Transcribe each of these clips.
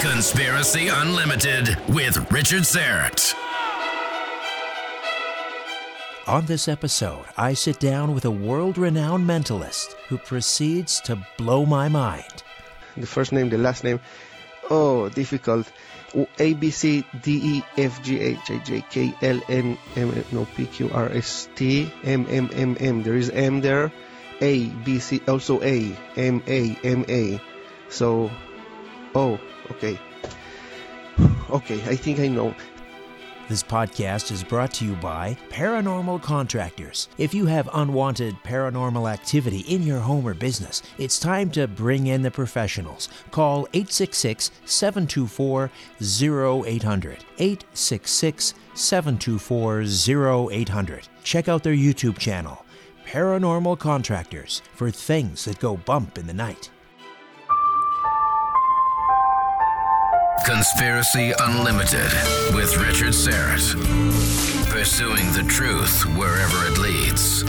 Conspiracy Unlimited with Richard Syrett. On this episode, I sit down with a world-renowned mentalist who proceeds to blow my mind. The first name, the last name, oh, difficult. A, B, C, D, E, F, G, H, I, J, K, L, N, M, no, P, Q, R, S, T, M, M. There is M there. A, B, C, also A, M, A, M, A. So, oh. Okay, I think I know. This podcast is brought to you by Paranormal Contractors. If you have unwanted paranormal activity in your home or business, it's time to bring in the professionals. Call 866-724-0800. 866-724-0800. Check out their YouTube channel, Paranormal Contractors, for things that go bump in the night. Conspiracy Unlimited with Richard Syrett. Pursuing the truth wherever it leads.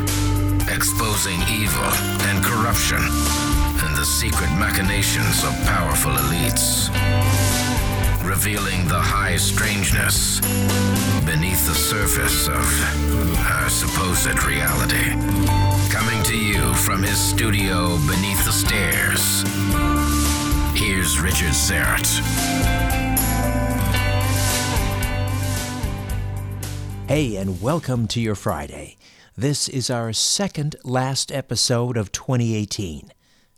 Exposing evil and corruption and the secret machinations of powerful elites. Revealing the high strangeness beneath the surface of our supposed reality. Coming to you from his studio beneath the stairs. Here's Richard Syrett. Hey, and welcome to your Friday. This is our second last episode of 2018.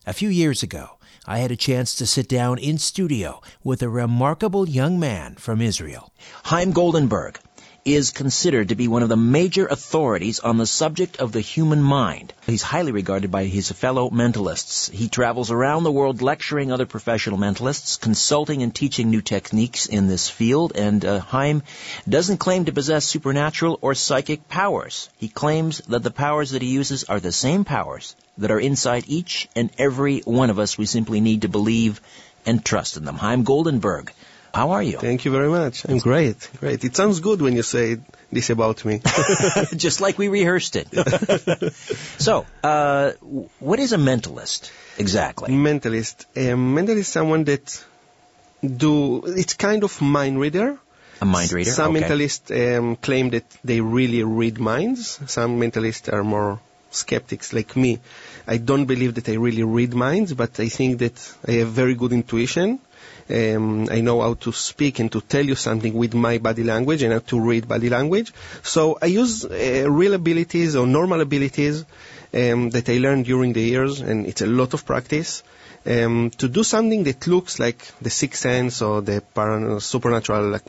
A few years ago, I had a chance to sit down in studio with a remarkable young man from Israel. Haim Goldenberg is considered to be one of the major authorities on the subject of the human mind. He's highly regarded by his fellow mentalists. He travels around the world lecturing other professional mentalists, consulting and teaching new techniques in this field, and Haim doesn't claim to possess supernatural or psychic powers. He claims that the powers that he uses are the same powers that are inside each and every one of us. We simply need to believe and trust in them. Haim Goldenberg, how are you? Thank you very much. I'm great. Great. It sounds good when you say this about me. Just like we rehearsed it. So, what is a mentalist exactly? Mentalist. A mentalist is someone that it's kind of mind reader. A mind reader? Some mentalists claim that they really read minds. Some mentalists are more skeptics like me. I don't believe that I really read minds, but I think that I have very good intuition. I know how to speak and to tell you something with my body language and how to read body language. So I use real abilities or normal abilities that I learned during the years, and it's a lot of practice, to do something that looks like the sixth sense or the supernatural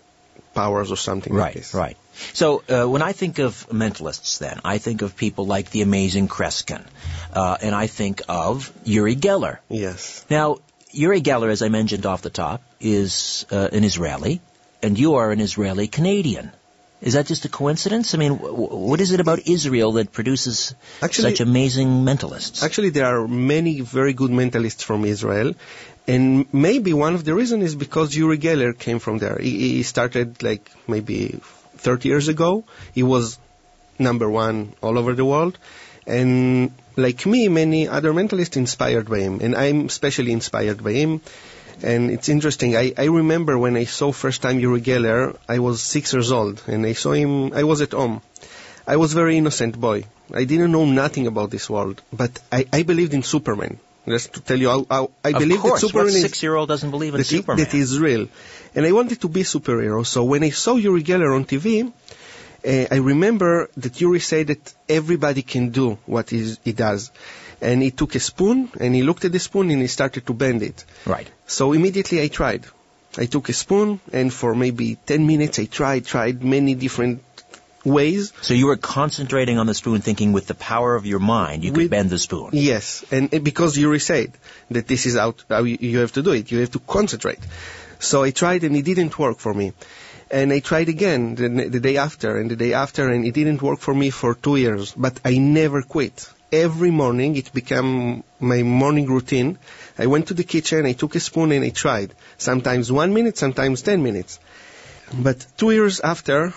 powers or something like this. Right. So when I think of mentalists, then, I think of people like the amazing Kreskin, and I think of Uri Geller. Yes. Now, Uri Geller, as I mentioned off the top, is an Israeli, and you are an Israeli-Canadian. Is that just a coincidence? I mean, what is it about Israel that produces such amazing mentalists? Actually, there are many very good mentalists from Israel, and maybe one of the reasons is because Uri Geller came from there. He started, like, maybe 30 years ago. He was number one all over the world, and like me, many other mentalists inspired by him, and I'm especially inspired by him. And it's interesting, I remember when I saw first time Uri Geller, I was 6 years old, and I saw him, I was at home. I was very innocent boy. I didn't know nothing about this world, but I believed in Superman. Just to tell you how I believe that Superman is... Of course, what six-year-old doesn't believe in Superman? That is real. And I wanted to be a superhero, so when I saw Uri Geller on TV... I remember that Uri said that everybody can do what he does. And he took a spoon, and he looked at the spoon, and he started to bend it. Right. So immediately I tried. I took a spoon, and for maybe 10 minutes I tried many different ways. So you were concentrating on the spoon, thinking with the power of your mind you could bend the spoon. Yes, and because Uri said that this is how you have to do it. You have to concentrate. So I tried, and it didn't work for me. And I tried again the day after and the day after, and it didn't work for me for 2 years. But I never quit. Every morning it became my morning routine. I went to the kitchen, I took a spoon, and I tried. Sometimes 1 minute, sometimes 10 minutes. But 2 years after,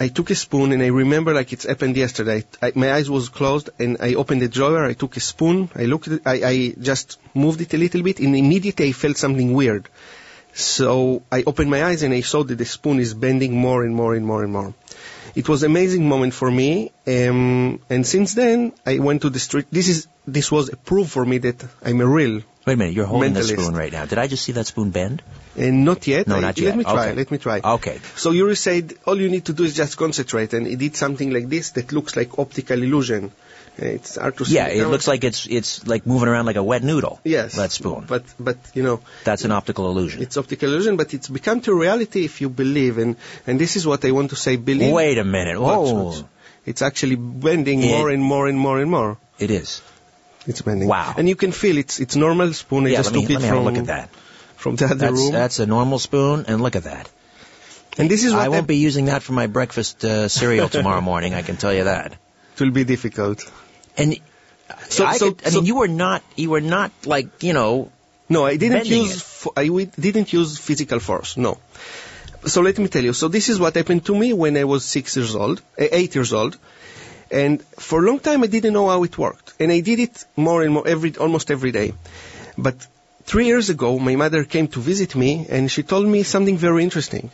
I took a spoon, and I remember like it's happened yesterday. My eyes was closed, and I opened the drawer, I took a spoon, I looked at it, I just moved it a little bit, and immediately I felt something weird. So I opened my eyes, and I saw that the spoon is bending more and more and more and more. It was an amazing moment for me, and since then, I went to the street. This was a proof for me that I'm a real mentalist. Wait a minute, you're holding the spoon right now. Did I just see that spoon bend? Not yet. No, not yet. Let me try, let me try. Okay. So Uri said, all you need to do is just concentrate, and he did something like this that looks like optical illusion. It's hard to see. Yeah, it looks like it's like moving around like a wet noodle. Yes. That spoon. But you know, that's an optical illusion. It's optical illusion, but it's become to reality if you believe, and this is what I want to say. Believe. Wait a minute. Oh, it's actually bending more and more and more and more. It is. It's bending. Wow. And you can feel it's normal spoon. I just took it from. Look at that. From the other room. That's a normal spoon, and look at that. And this is what I won't be using that for my breakfast cereal tomorrow morning. I can tell you that. It will be difficult. And so I mean, you were not like, you know. No, I didn't use. I didn't use physical force. No. So let me tell you. So this is what happened to me when I was 6 years old, 8 years old, and for a long time I didn't know how it worked, and I did it more and more almost every day. But 3 years ago, my mother came to visit me, and she told me something very interesting.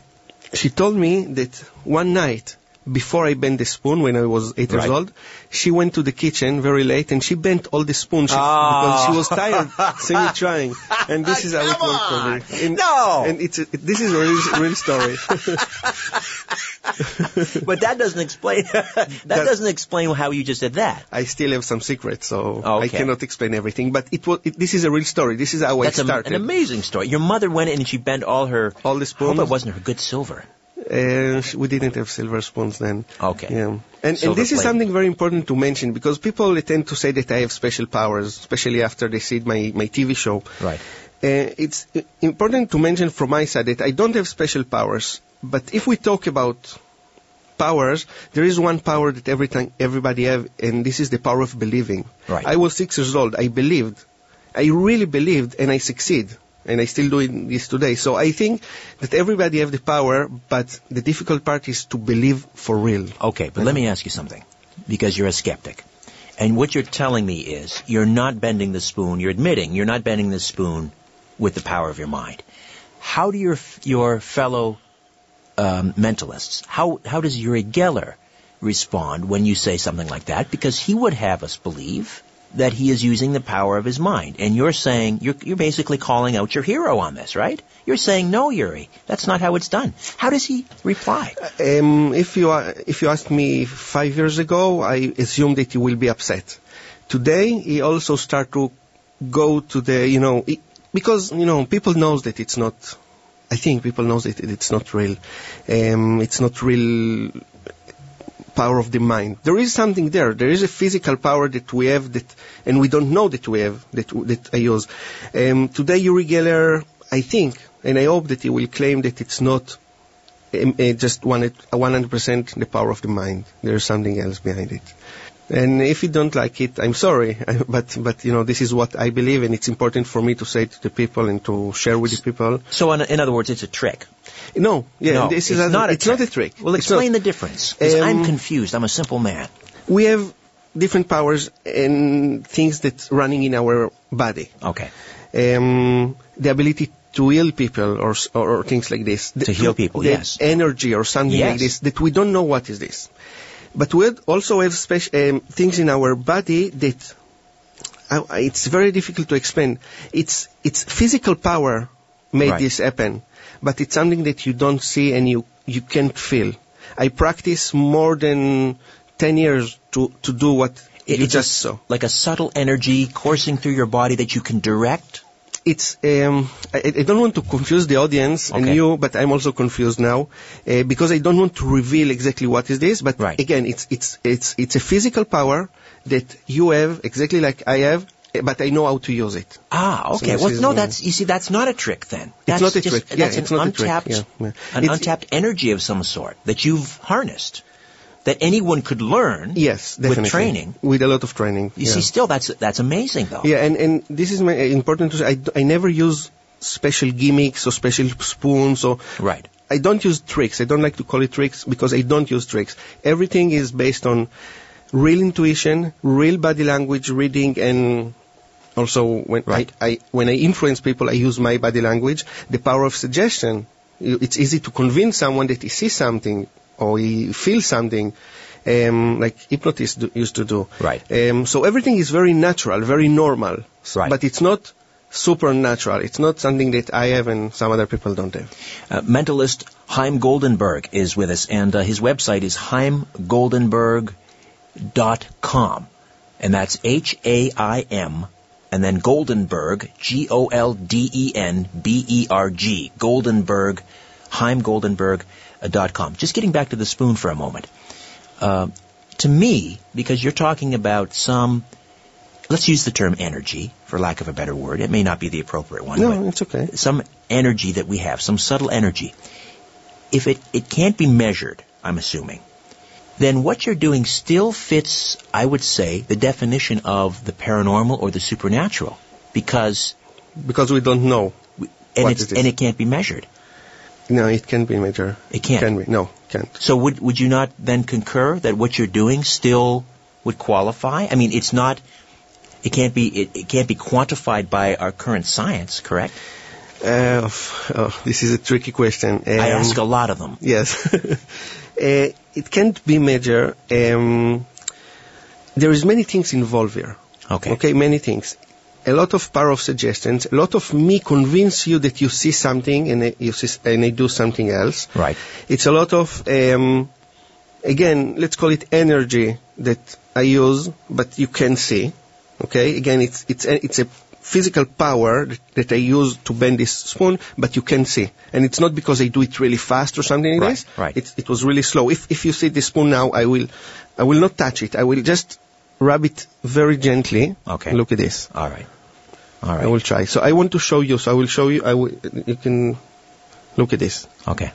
She told me that one night, before I bent the spoon, when I was 8 years old, she went to the kitchen very late, and she bent all the spoons because she was tired seeing me trying. And this is how it worked for me. And, and this is a real story. But that doesn't explain. That doesn't explain how you just did that. I still have some secrets, so I cannot explain everything. But this is a real story. This is how I started. An amazing story. Your mother went in and she bent all the spoons. I hope it wasn't her good silver. We didn't have silver spoons then. Okay. Yeah. And this is something very important to mention, because people tend to say that I have special powers, especially after they see my TV show. Right. It's important to mention from my side that I don't have special powers. But if we talk about powers, there is one power that everybody have, and this is the power of believing. Right. I was 6 years old. I believed. I really believed, and I succeeded. And I still doing this today. So I think that everybody have the power, but the difficult part is to believe for real. Okay, but let me ask you something, because you're a skeptic. And what you're telling me is you're not bending the spoon. You're admitting you're not bending the spoon with the power of your mind. How do your fellow mentalists, how does Uri Geller respond when you say something like that? Because he would have us believe that he is using the power of his mind. And you're saying, you're basically calling out your hero on this, right? You're saying, no, Uri, that's not how it's done. How does he reply? If you asked me 5 years ago, I assumed that he will be upset. Today, he also start to go to the, because, people knows that it's not, I think people knows that it's not real. It's not real power of the mind. There is something there. There is a physical power that we have and we don't know that we have, that I use. Today, Uri Geller, I think, and I hope that he will claim that it's not just 100% the power of the mind. There is something else behind it. And if you don't like it, I'm sorry. But this is what I believe, and it's important for me to say to the people and to share with the people. So, in other words, it's a trick. No, this is not a trick. Well, explain the difference. I'm confused. I'm a simple man. We have different powers and things that's running in our body. Okay. The ability to heal people or things like this. To heal people, yes. Energy or something like this that we don't know what is this. But we also have special things in our body that it's very difficult to explain. It's physical power made this happen, but it's something that you don't see and you can't feel. I practice more than 10 years to do what you just saw. Like a subtle energy coursing through your body that you can direct? I don't want to confuse the audience and you, but I'm also confused now because I don't want to reveal exactly what is this. But again, it's a physical power that you have, exactly like I have, but I know how to use it. Ah, okay. So well, no, that's, you see, that's not a trick then. That's it's not a just, trick. Yeah, that's it's an not untapped, a trick. Yeah. An untapped energy of some sort that you've harnessed. That anyone could learn with training. With a lot of training. You see, still, that's amazing, though. Yeah, and this is important to say. I never use special gimmicks or special spoons. Or I don't use tricks. I don't like to call it tricks because I don't use tricks. Everything is based on real intuition, real body language reading, and also when I influence people, I use my body language. The power of suggestion. It's easy to convince someone that he sees something or he feels something, like hypnotists used to do. Right. So everything is very natural, very normal. Right. But it's not supernatural. It's not something that I have and some other people don't have. Mentalist Haim Goldenberg is with us, and his website is haimgoldenberg.com. And that's H-A-I-M, and then Goldenberg, G-O-L-D-E-N-B-E-R-G, Goldenberg, haimgoldenberg.com. Just getting back to the spoon for a moment. To me, because you're talking about some, let's use the term energy, for lack of a better word. It may not be the appropriate one. No, it's okay. Some energy that we have, some subtle energy. If it can't be measured, I'm assuming, then what you're doing still fits, I would say, the definition of the paranormal or the supernatural. Because we don't know. And it can't be measured. No, it can be measured. It can't? Can be. No, can't. So would you not then concur that what you're doing still would qualify? I mean, it's not, it can't be quantified by our current science, correct? This is a tricky question. I ask a lot of them. Yes. It can't be measured. There is many things involved here. Okay, many things. A lot of power of suggestions, a lot of me convince you that you see something and I do something else. Right. It's a lot of, again, let's call it energy that I use, but you can see. Okay? Again, it's a physical power that I use to bend this spoon, but you can see. And it's not because I do it really fast or something like this. Right. It was really slow. If you see this spoon now, I will not touch it. I will just rub it very gently. Okay. Look at this. All right. I will try. So I want to show you. So I will show you. You can look at this. Okay.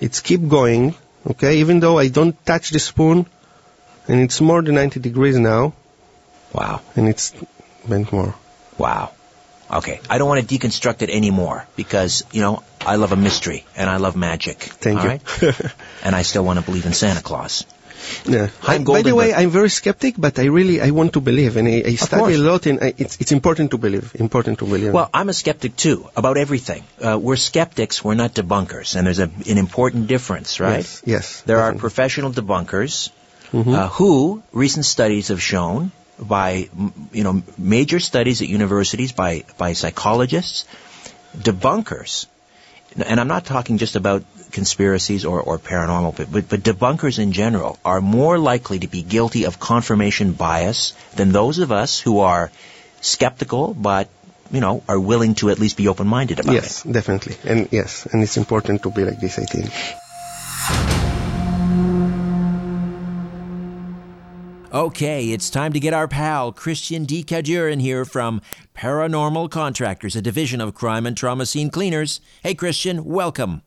It's keep going. Okay. Even though I don't touch the spoon, and it's more than 90 degrees now. Wow. And it's bent more. Wow. Okay. I don't want to deconstruct it anymore because, you know, I love a mystery and I love magic. Thank you. All right? And I still want to believe in Santa Claus. Yeah. By the way, I'm very skeptic, but I want to believe, and I study a lot, and it's important to believe. Important to believe. Well, I'm a skeptic too about everything. We're skeptics; we're not debunkers, and there's an important difference, right? Yes. There are professional debunkers who recent studies have shown by major studies at universities by psychologists, debunkers. And I'm not talking just about conspiracies or paranormal, but debunkers in general are more likely to be guilty of confirmation bias than those of us who are skeptical, but are willing to at least be open-minded about it. Yes, definitely, and it's important to be like this, I think. Okay, it's time to get our pal Christian DiCadur in here from Paranormal Contractors, a division of Crime and Trauma Scene Cleaners. Hey, Christian, welcome.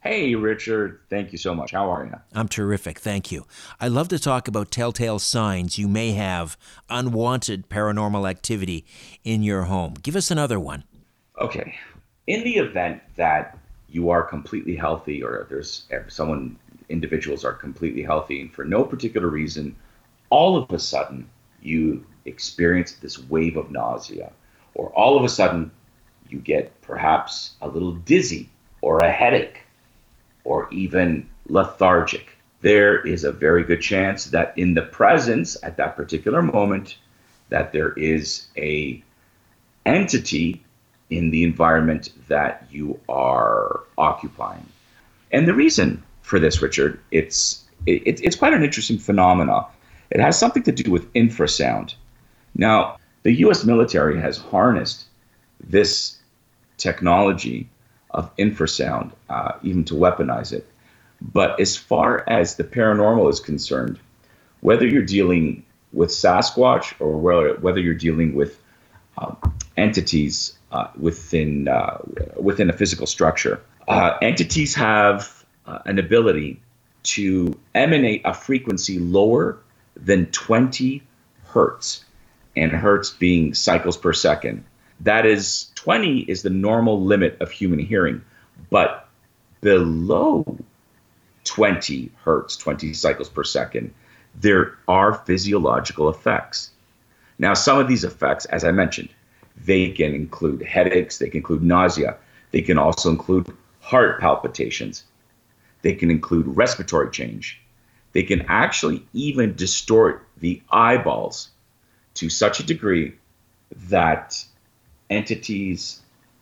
Hey, Richard. Thank you so much. How are you? I'm terrific. Thank you. I love to talk about telltale signs you may have unwanted paranormal activity in your home. Give us another one. Okay. In the event that you are completely healthy or there's individuals are completely healthy and for no particular reason, all of a sudden, you experience this wave of nausea, or all of a sudden, you get perhaps a little dizzy, or a headache, or even lethargic. There is a very good chance that in the presence at that particular moment, that there is a entity in the environment that you are occupying. And the reason for this, Richard, it's quite an interesting phenomenon. It has something to do with infrasound. Now, The U.S. military has harnessed this technology of infrasound, even to weaponize it. But as far as the paranormal is concerned, whether you're dealing with Sasquatch or whether you're dealing with entities within a physical structure, entities have an ability to emanate a frequency lower than 20 hertz, and hertz being cycles per second. That is, 20 is the normal limit of human hearing, but below 20 hertz, 20 cycles per second, there are physiological effects. Now, some of these effects, as I mentioned, they can include headaches, they can include nausea, they can also include heart palpitations, they can include respiratory change, they can actually even distort the eyeballs to such a degree that entities,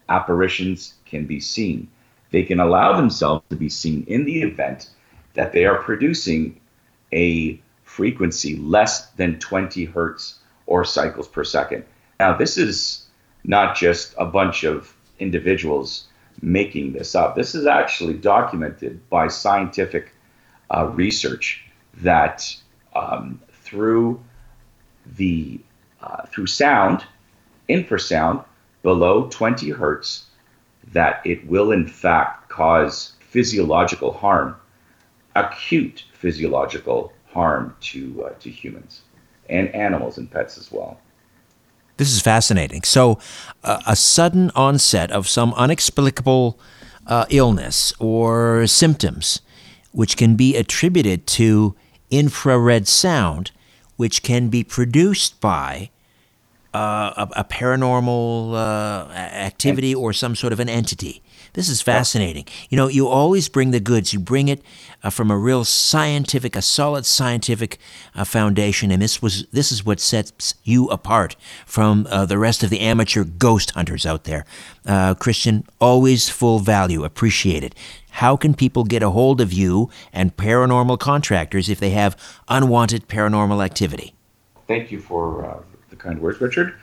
apparitions can be seen. They can allow themselves to be seen in the event that they are producing a frequency less than 20 hertz or cycles per second. Now, this is not just a bunch of individuals making this up. This is actually documented by scientific research that through sound, infrasound, below 20 hertz, that it will in fact cause physiological harm, acute physiological harm to humans and animals and pets as well. This is fascinating. So a sudden onset of some inexplicable illness or symptoms, which can be attributed to infrared sound, which can be produced by a paranormal activity or some sort of an entity. This is fascinating. You know, you always bring the goods. You bring it from a real scientific, a solid scientific foundation, and this is what sets you apart from the rest of the amateur ghost hunters out there. Christian, always full value. Appreciate it. How can people get a hold of you and Paranormal Contractors if they have unwanted paranormal activity? Thank you for the kind words, Richard.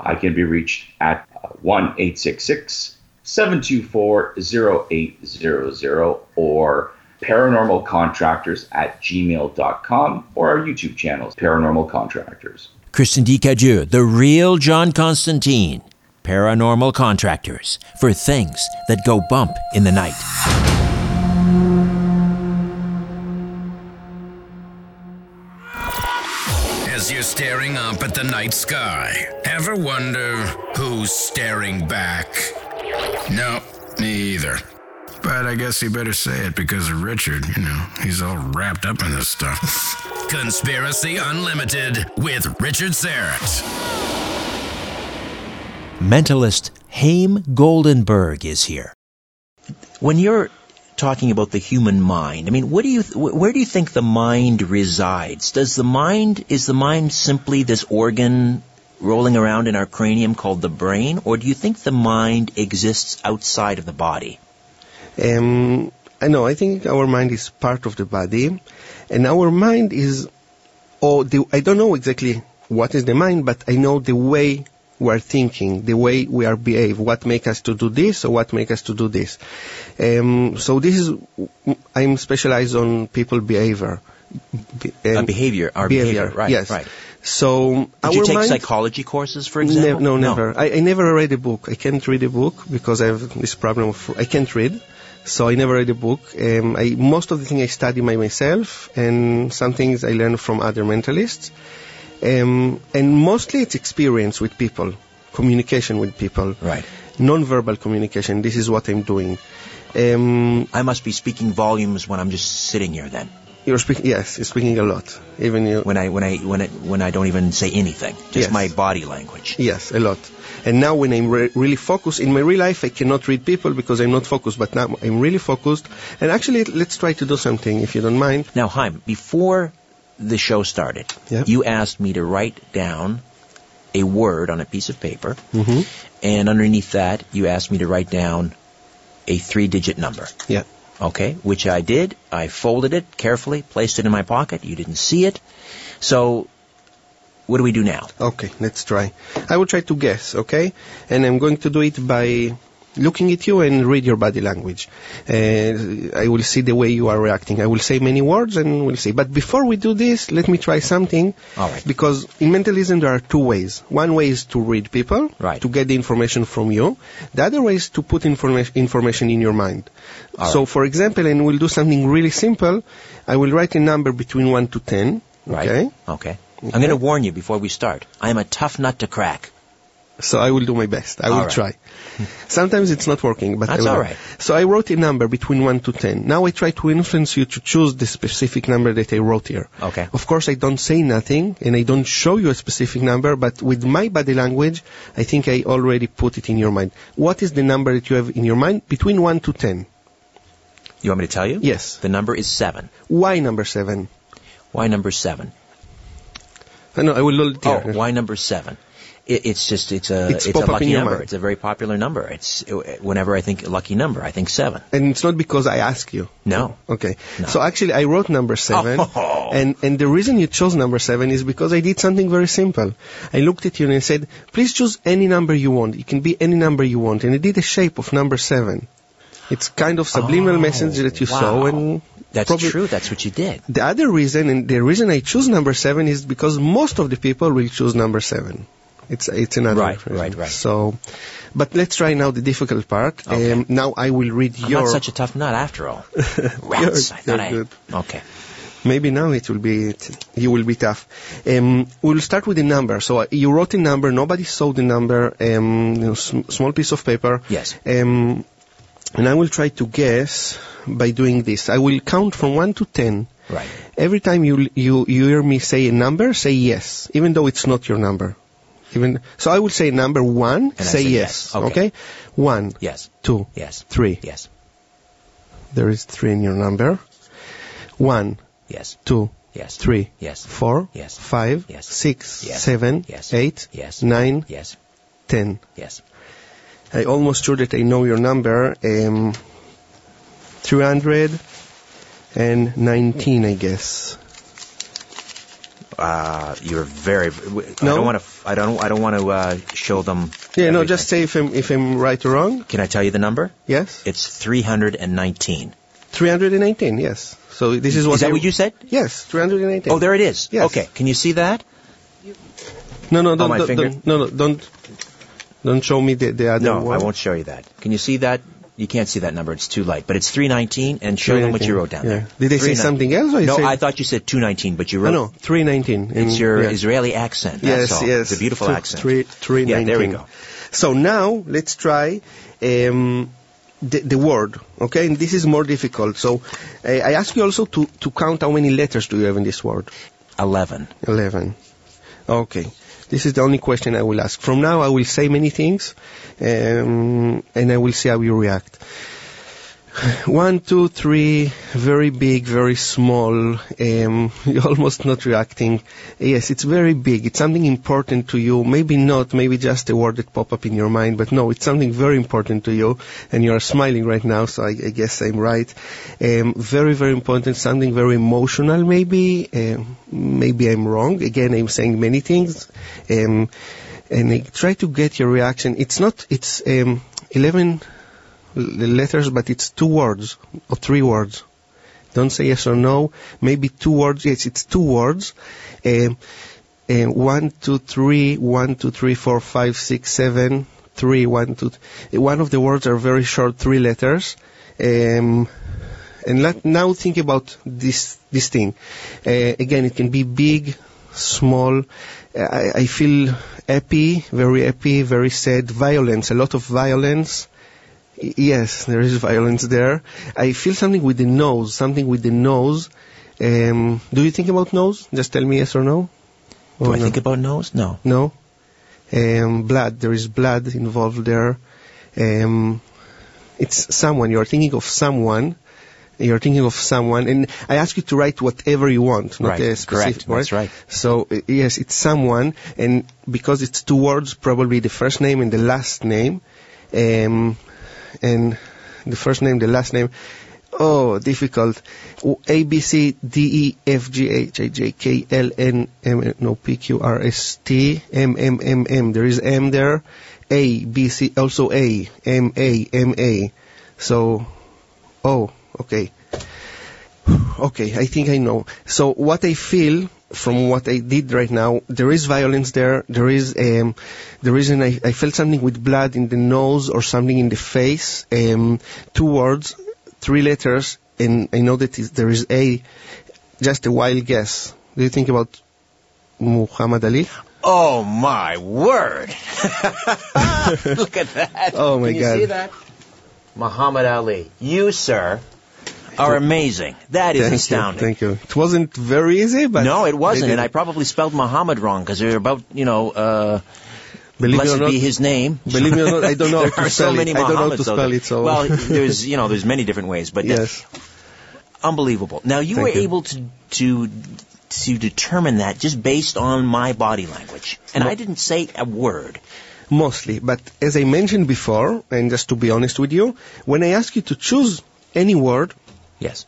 I can be reached at 1-866-724-0800 or paranormalcontractors@gmail.com or our YouTube channels, Paranormal Contractors. Christian DiCadur, the real John Constantine, Paranormal Contractors, for things that go bump in the night. As you're staring up at the night sky, ever wonder who's staring back? No, me either. But I guess you better say it because of Richard, you know, he's all wrapped up in this stuff. Conspiracy Unlimited with Richard Syrett. Mentalist Haim Goldenberg is here. When you're talking about the human mind, I mean, where do you think the mind resides? Is the mind simply this organ rolling around in our cranium called the brain, or do you think the mind exists outside of the body? No, I think our mind is part of the body, and our mind is, I don't know exactly what is the mind, but I know the way we are thinking, the way we are behave, what make us to do this or what make us to do this. I'm specialized on people behavior. Behavior, right? Yes. Right. So, did you take psychology courses, for example? No, never. I never read a book. I can't read a book because I have this problem of I can't read, so I never read a book. Most of the things I study by myself, and some things I learn from other mentalists. And mostly it's experience with people, communication with people, right? Non-verbal communication. This is what I'm doing. I must be speaking volumes when I'm just sitting here, then. You're speaking. Yes, you're speaking a lot. Even you. When I don't even say anything, just yes. My body language. Yes, a lot. And now when I'm really focused in my real life, I cannot read people because I'm not focused. But now I'm really focused. And actually, let's try to do something if you don't mind. Now, Haim, before the show started, yep, you asked me to write down a word on a piece of paper, mm-hmm, and underneath that, you asked me to write down a 3-digit number. Yeah. Okay, which I did. I folded it carefully, placed it in my pocket. You didn't see it. So What do we do now? Okay, let's try. I will try to guess, okay? And I'm going to do it by looking at you and read your body language. I will see the way you are reacting. I will say many words and we'll see. But before we do this, let me try something. All right. Because in mentalism, there are two ways. One way is to read people, right, to get the information from you. The other way is to put information in your mind. All right. So, for example, and we'll do something really simple. I will write a number between 1 to 10. Right. Okay? Okay. I'm going to warn you before we start. I am a tough nut to crack. So I will do my best. I will try. Sometimes it's not working, but that's all right. So I wrote a number between 1 to 10. Now I try to influence you to choose the specific number that I wrote here. Okay. Of course, I don't say nothing, and I don't show you a specific number, but with my body language, I think I already put it in your mind. What is the number that you have in your mind between 1 to 10? You want me to tell you? Yes. The number is 7. Why number 7? Why number 7? No, I will look here. Oh, why number 7? It's a lucky number. It's a very popular number. Whenever I think a lucky number, I think 7. And it's not because I ask you. No. Okay. No. So actually, I wrote number 7, and the reason you chose number 7 is because I did something very simple. I looked at you and I said, please choose any number you want. It can be any number you want. And I did a shape of number 7. It's kind of subliminal message that you saw. And that's true. That's what you did. The other reason, and the reason I choose number 7 is because most of the people will choose number 7. It's another reason. Right. So, but let's try now the difficult part. Okay. Now I will read I'm not such a tough nut after all. Rats, you're good. Okay. Maybe now it will be. You will be tough. We'll start with the number. So you wrote a number. Nobody saw the number. Small piece of paper. Yes. And I will try to guess by doing this. I will count from 1 to 10. Right. Every time you hear me say a number, say yes, even though it's not your number. So I will say number 1, say yes. Okay? 1. Yes. 2. Yes. 3. Yes. There is 3 in your number. 1. Yes. 2. Yes. 3. Yes. 4. Yes. 5. Yes. 6. Yes. 7. Yes. 8. Yes. 9. Yes. 10. Yes. I almost sure that I know your number. 319, I guess. You're very. No? I don't want to show them. Yeah, everything. No. Just say if I'm right or wrong. Can I tell you the number? Yes. It's 319. 319. Yes. So this is what. Is that what you said? Yes. 319. Oh, there it is. Yes. Okay. Can you see that? No. Don't. Oh, my finger. No. Don't show me the other one. No, I won't show you that. Can you see that? You can't see that number. It's too light. But it's 319, and show them what you wrote down there. Did they say something else? Or I thought you said 219, but you wrote... No, 319. It's your Israeli accent. That's all. Yes. It's a beautiful accent. 319. Yeah, there we go. So now, let's try the word, okay? And this is more difficult. So I ask you also to count how many letters do you have in this word. 11. Okay. This is the only question I will ask. From now, I will say many things, and I will see how you react. 1, 2, 3, very big, very small. You're almost not reacting. Yes, it's very big. It's something important to you. Maybe not, maybe just a word that popped up in your mind. But no, it's something very important to you. And you are smiling right now, so I guess I'm right. Very, very important, something very emotional maybe. Maybe I'm wrong. Again, I'm saying many things. And I try to get your reaction. It's 11... letters, but it's 2 words or 3 words. Don't say yes or no. Maybe 2 words. Yes, it's 2 words. 1, 2, 3. 1, 2, 3, 4, 5, 6, 7. 3, 1, 2. One of the words are very short, 3 letters. And now think about this thing. Again, it can be big, small. I feel happy, very sad. Violence, a lot of violence. Yes, there is violence there. I feel something with the nose. Do you think about nose? Just tell me yes or no. Do I think about nose? No. No? Blood. There is blood involved there. It's someone. You're thinking of someone. And I ask you to write whatever you want, not a specific word. That's right. So, yes, it's someone. And because it's 2 words, probably the first name and the last name. And the first name, the last name, Oh, difficult. A, B, C, D, E, F, G, H, I, J, K, L, N, M, no, P, Q, R, S, T, M, M. There is M there. A, B, C, also A, M, A, M, A. So, oh, okay. Okay, I think I know. So what I feel from what I did right now, there is violence there. I felt something with blood in the nose or something in the face. 2 words. 3 letters, and I know that there is A. Just a wild guess. Do you think about Muhammad Ali? Oh, my word! Look at that. Oh, my God. Can you see that? Muhammad Ali. You, sir, are amazing. That is astounding. Thank you. It wasn't very easy, but... No, it wasn't, and I probably spelled Muhammad wrong, because they're about, you know... Blessed be his name. Believe me or not, I don't know how to spell it. Well, there's many different ways, but yes, unbelievable. Now you were able to determine that just based on my body language, and I didn't say a word. Mostly, but as I mentioned before, and just to be honest with you, when I asked you to choose any word, yes,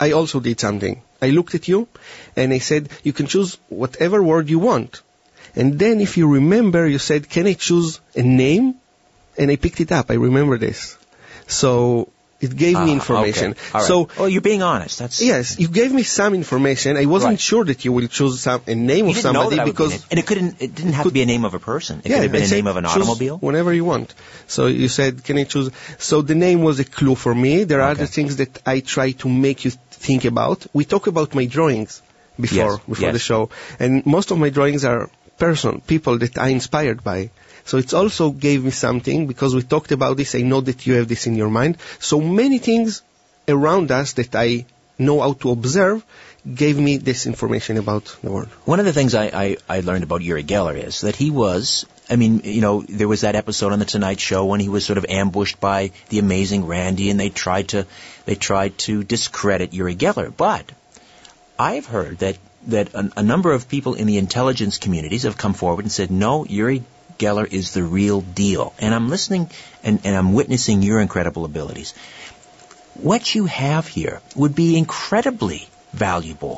I also did something. I looked at you, and I said, "You can choose whatever word you want." And then, if you remember, you said, "Can I choose a name?" And I picked it up. I remember this. So it gave me information. Okay. All right. So, oh, you're being honest. That's you gave me some information. I wasn't sure that you will choose a name of somebody, because it didn't have to be a name of a person. It could have been a name of an automobile. Whenever you want. So you said, "Can I choose?" So the name was a clue for me. There are other things that I try to make you think about. We talk about my drawings before the show, and most of my drawings are people that I inspired by. So it also gave me something, because we talked about this. I know that you have this in your mind. So many things around us that I know how to observe gave me this information about the world. One of the things I learned about Uri Geller is that he was, there was that episode on The Tonight Show when he was sort of ambushed by the amazing Randy, and they tried to discredit Uri Geller. But I've heard that a number of people in the intelligence communities have come forward and said, no, Uri Geller is the real deal. And I'm listening and I'm witnessing your incredible abilities. What you have here would be incredibly valuable.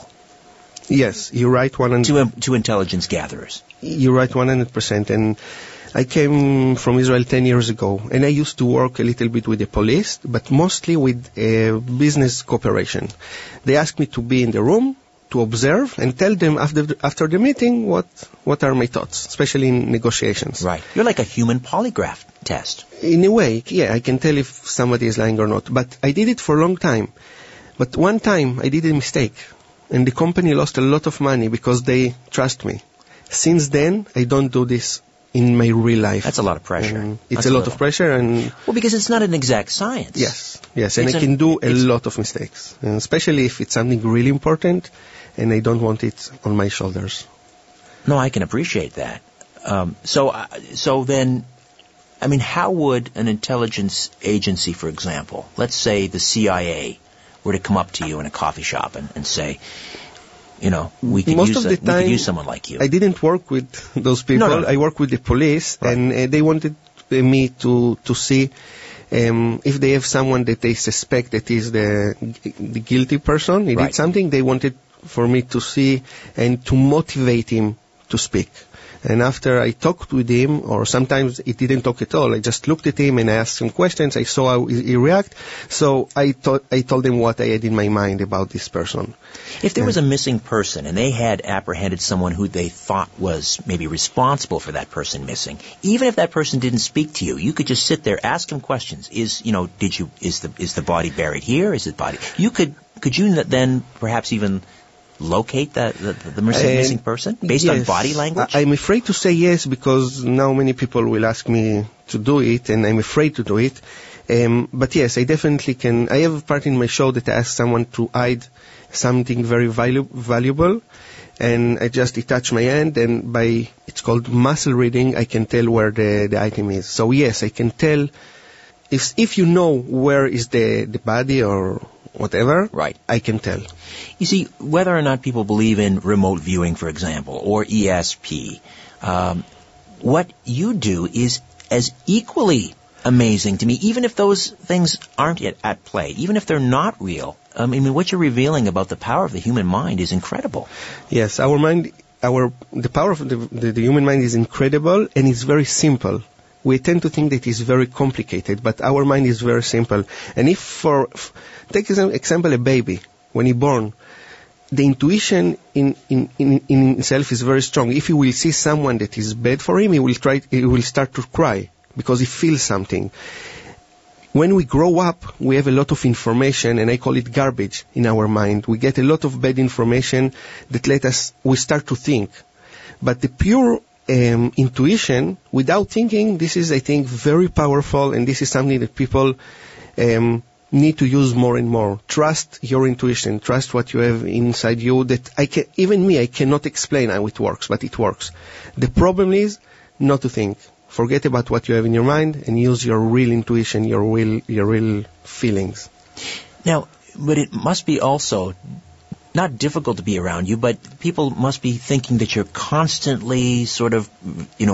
Yes, you're right. To intelligence gatherers. You're right 100%. And I came from Israel 10 years ago, and I used to work a little bit with the police, but mostly with business cooperation. They asked me to be in the room, to observe and tell them after the meeting what are my thoughts, especially in negotiations. Right. You're like a human polygraph test. In a way, yeah, I can tell if somebody is lying or not. But I did it for a long time. But one time I did a mistake, and the company lost a lot of money because they trust me. Since then, I don't do this in my real life. That's a lot of pressure. It's a lot of pressure. Well, because it's not an exact science. Yes, and I can do a lot of mistakes, and especially if it's something really important, and I don't want it on my shoulders. No, I can appreciate that. So then, how would an intelligence agency, for example, let's say the CIA, were to come up to you in a coffee shop and say, we could use someone like you? I didn't work with those people. No. I worked with the police, and they wanted me to see if they have someone that they suspect that is the guilty person. He did something. They wanted for me to see and to motivate him to speak. And after I talked with him, or sometimes he didn't talk at all, I just looked at him and I asked him questions. I saw how he reacted. So I told him what I had in my mind about this person. If there was a missing person and they had apprehended someone who they thought was maybe responsible for that person missing, even if that person didn't speak to you, you could just sit there, ask him questions. Is the body buried here? Is it body? Could you then perhaps even locate the missing person based on body language? I'm afraid to say yes, because now many people will ask me to do it, and I'm afraid to do it. But yes, I definitely can. I have a part in my show that I ask someone to hide something very valuable, and I just detach my hand, and by, it's called muscle reading, I can tell where the item is. So yes, I can tell if you know where is the body or whatever, I can tell. You see, whether or not people believe in remote viewing, for example, or ESP, what you do is as equally amazing to me, even if those things aren't yet at play, even if they're not real. I mean, what you're revealing about the power of the human mind is incredible. Yes, our mind, the power of the human mind is incredible, and it's very simple. We tend to think that it's very complicated, but our mind is very simple. And if, take as an example a baby, when he's born, the intuition in himself is very strong. If he will see someone that is bad for him, he will start to cry, because he feels something. When we grow up, we have a lot of information, and I call it garbage in our mind. We get a lot of bad information that we start to think. But the pure intuition, without thinking, this is, I think, very powerful, and this is something that people need to use more and more. Trust your intuition. Trust what you have inside you that I cannot explain how it works, but it works. The problem is not to think. Forget about what you have in your mind and use your real intuition, your real feelings. Now, but it must be also not difficult to be around you, but people must be thinking that you're constantly sort of,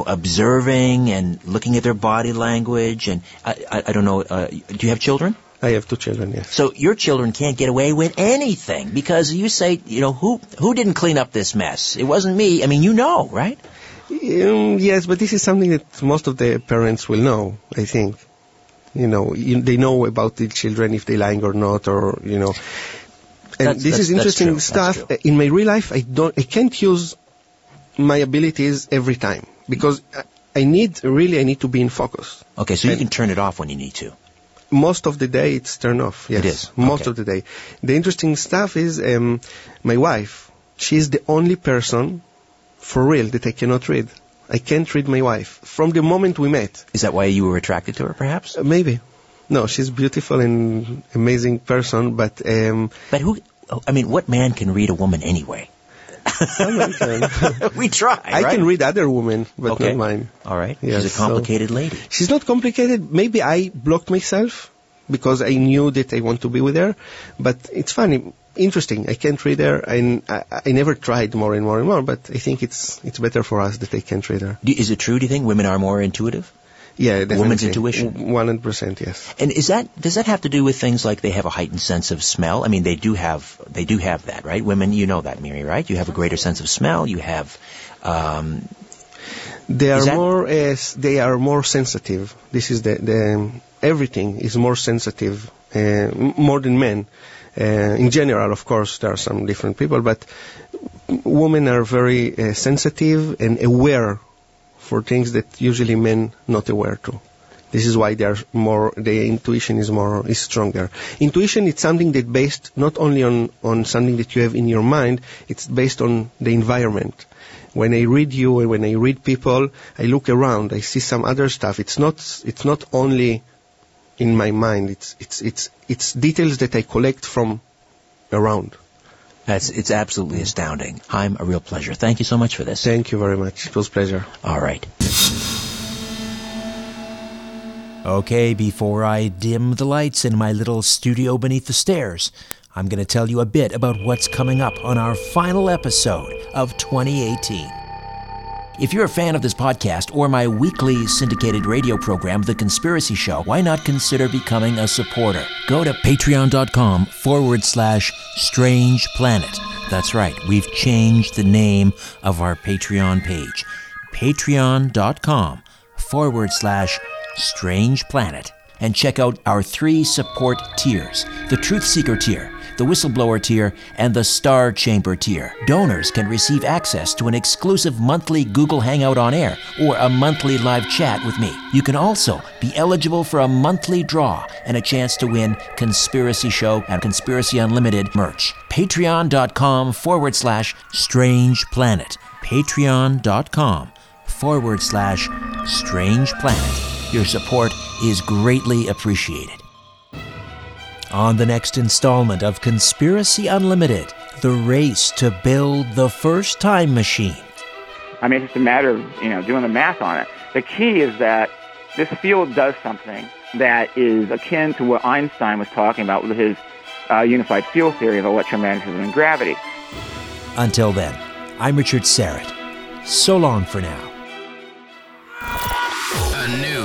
observing and looking at their body language. And I don't know, do you have children? I have 2 children, yes. So your children can't get away with anything because you say, who didn't clean up this mess? It wasn't me. I mean, right? Yes, but this is something that most of the parents will know, I think. They know about the children, if they're lying or not, or. And this is interesting stuff. In my real life, I can't use my abilities every time, because I need to be in focus. Okay, so you can turn it off when you need to. Most of the day it's turned off, yes. It is. Okay. Most of the day. The interesting stuff is my wife. She's the only person, for real, that I cannot read. I can't read my wife. From the moment we met. Is that why you were attracted to her, perhaps? Maybe. No, she's beautiful and amazing person, but... what man can read a woman anyway? We try, right? I can read other women, but not mine. All right. Yes, she's a complicated lady. She's not complicated. Maybe I blocked myself because I knew that I want to be with her, but it's funny. Interesting. I can't read her, and I never tried more and more and more. But I think it's better for us that I can't read her. Is it true? Do you think women are more intuitive? Yeah, definitely. Women's intuition. 100%, yes. And does that have to do with things like they have a heightened sense of smell? I mean, they do have that, right? Women, you know that, Miri, right? You have a greater sense of smell. You have. They are more sensitive. This is the everything is more sensitive, more than men. In general, of course, there are some different people, but women are very sensitive and aware for things that usually men not aware to. This is why their intuition is stronger. Intuition is something that based not only on something that you have in your mind, it's based on the environment. When I read you and when I read people, I look around, I see some other stuff. It's not only in my mind, it's details that I collect from around. It's absolutely astounding. Haim, a real pleasure. Thank you so much for this. Thank you very much. It was a pleasure. All right. Okay, before I dim the lights in my little studio beneath the stairs, I'm going to tell you a bit about what's coming up on our final episode of 2018. If you're a fan of this podcast or my weekly syndicated radio program, The Conspiracy Show, why not consider becoming a supporter? Go to patreon.com/strangeplanet. That's right, we've changed the name of our Patreon page. Patreon.com/strangeplanet. And check out our 3 support tiers, the Truth Seeker tier, the Whistleblower tier, and the Star Chamber tier. Donors can receive access to an exclusive monthly Google Hangout on air or a monthly live chat with me. You can also be eligible for a monthly draw and a chance to win Conspiracy Show and Conspiracy Unlimited merch. Patreon.com/strangeplanet. Patreon.com/strangeplanet. Your support is greatly appreciated. On the next installment of Conspiracy Unlimited, the race to build the first time machine. I mean, it's just a matter of, doing the math on it. The key is that this field does something that is akin to what Einstein was talking about with his unified field theory of electromagnetism and gravity. Until then, I'm Richard Syrett. So long for now. A new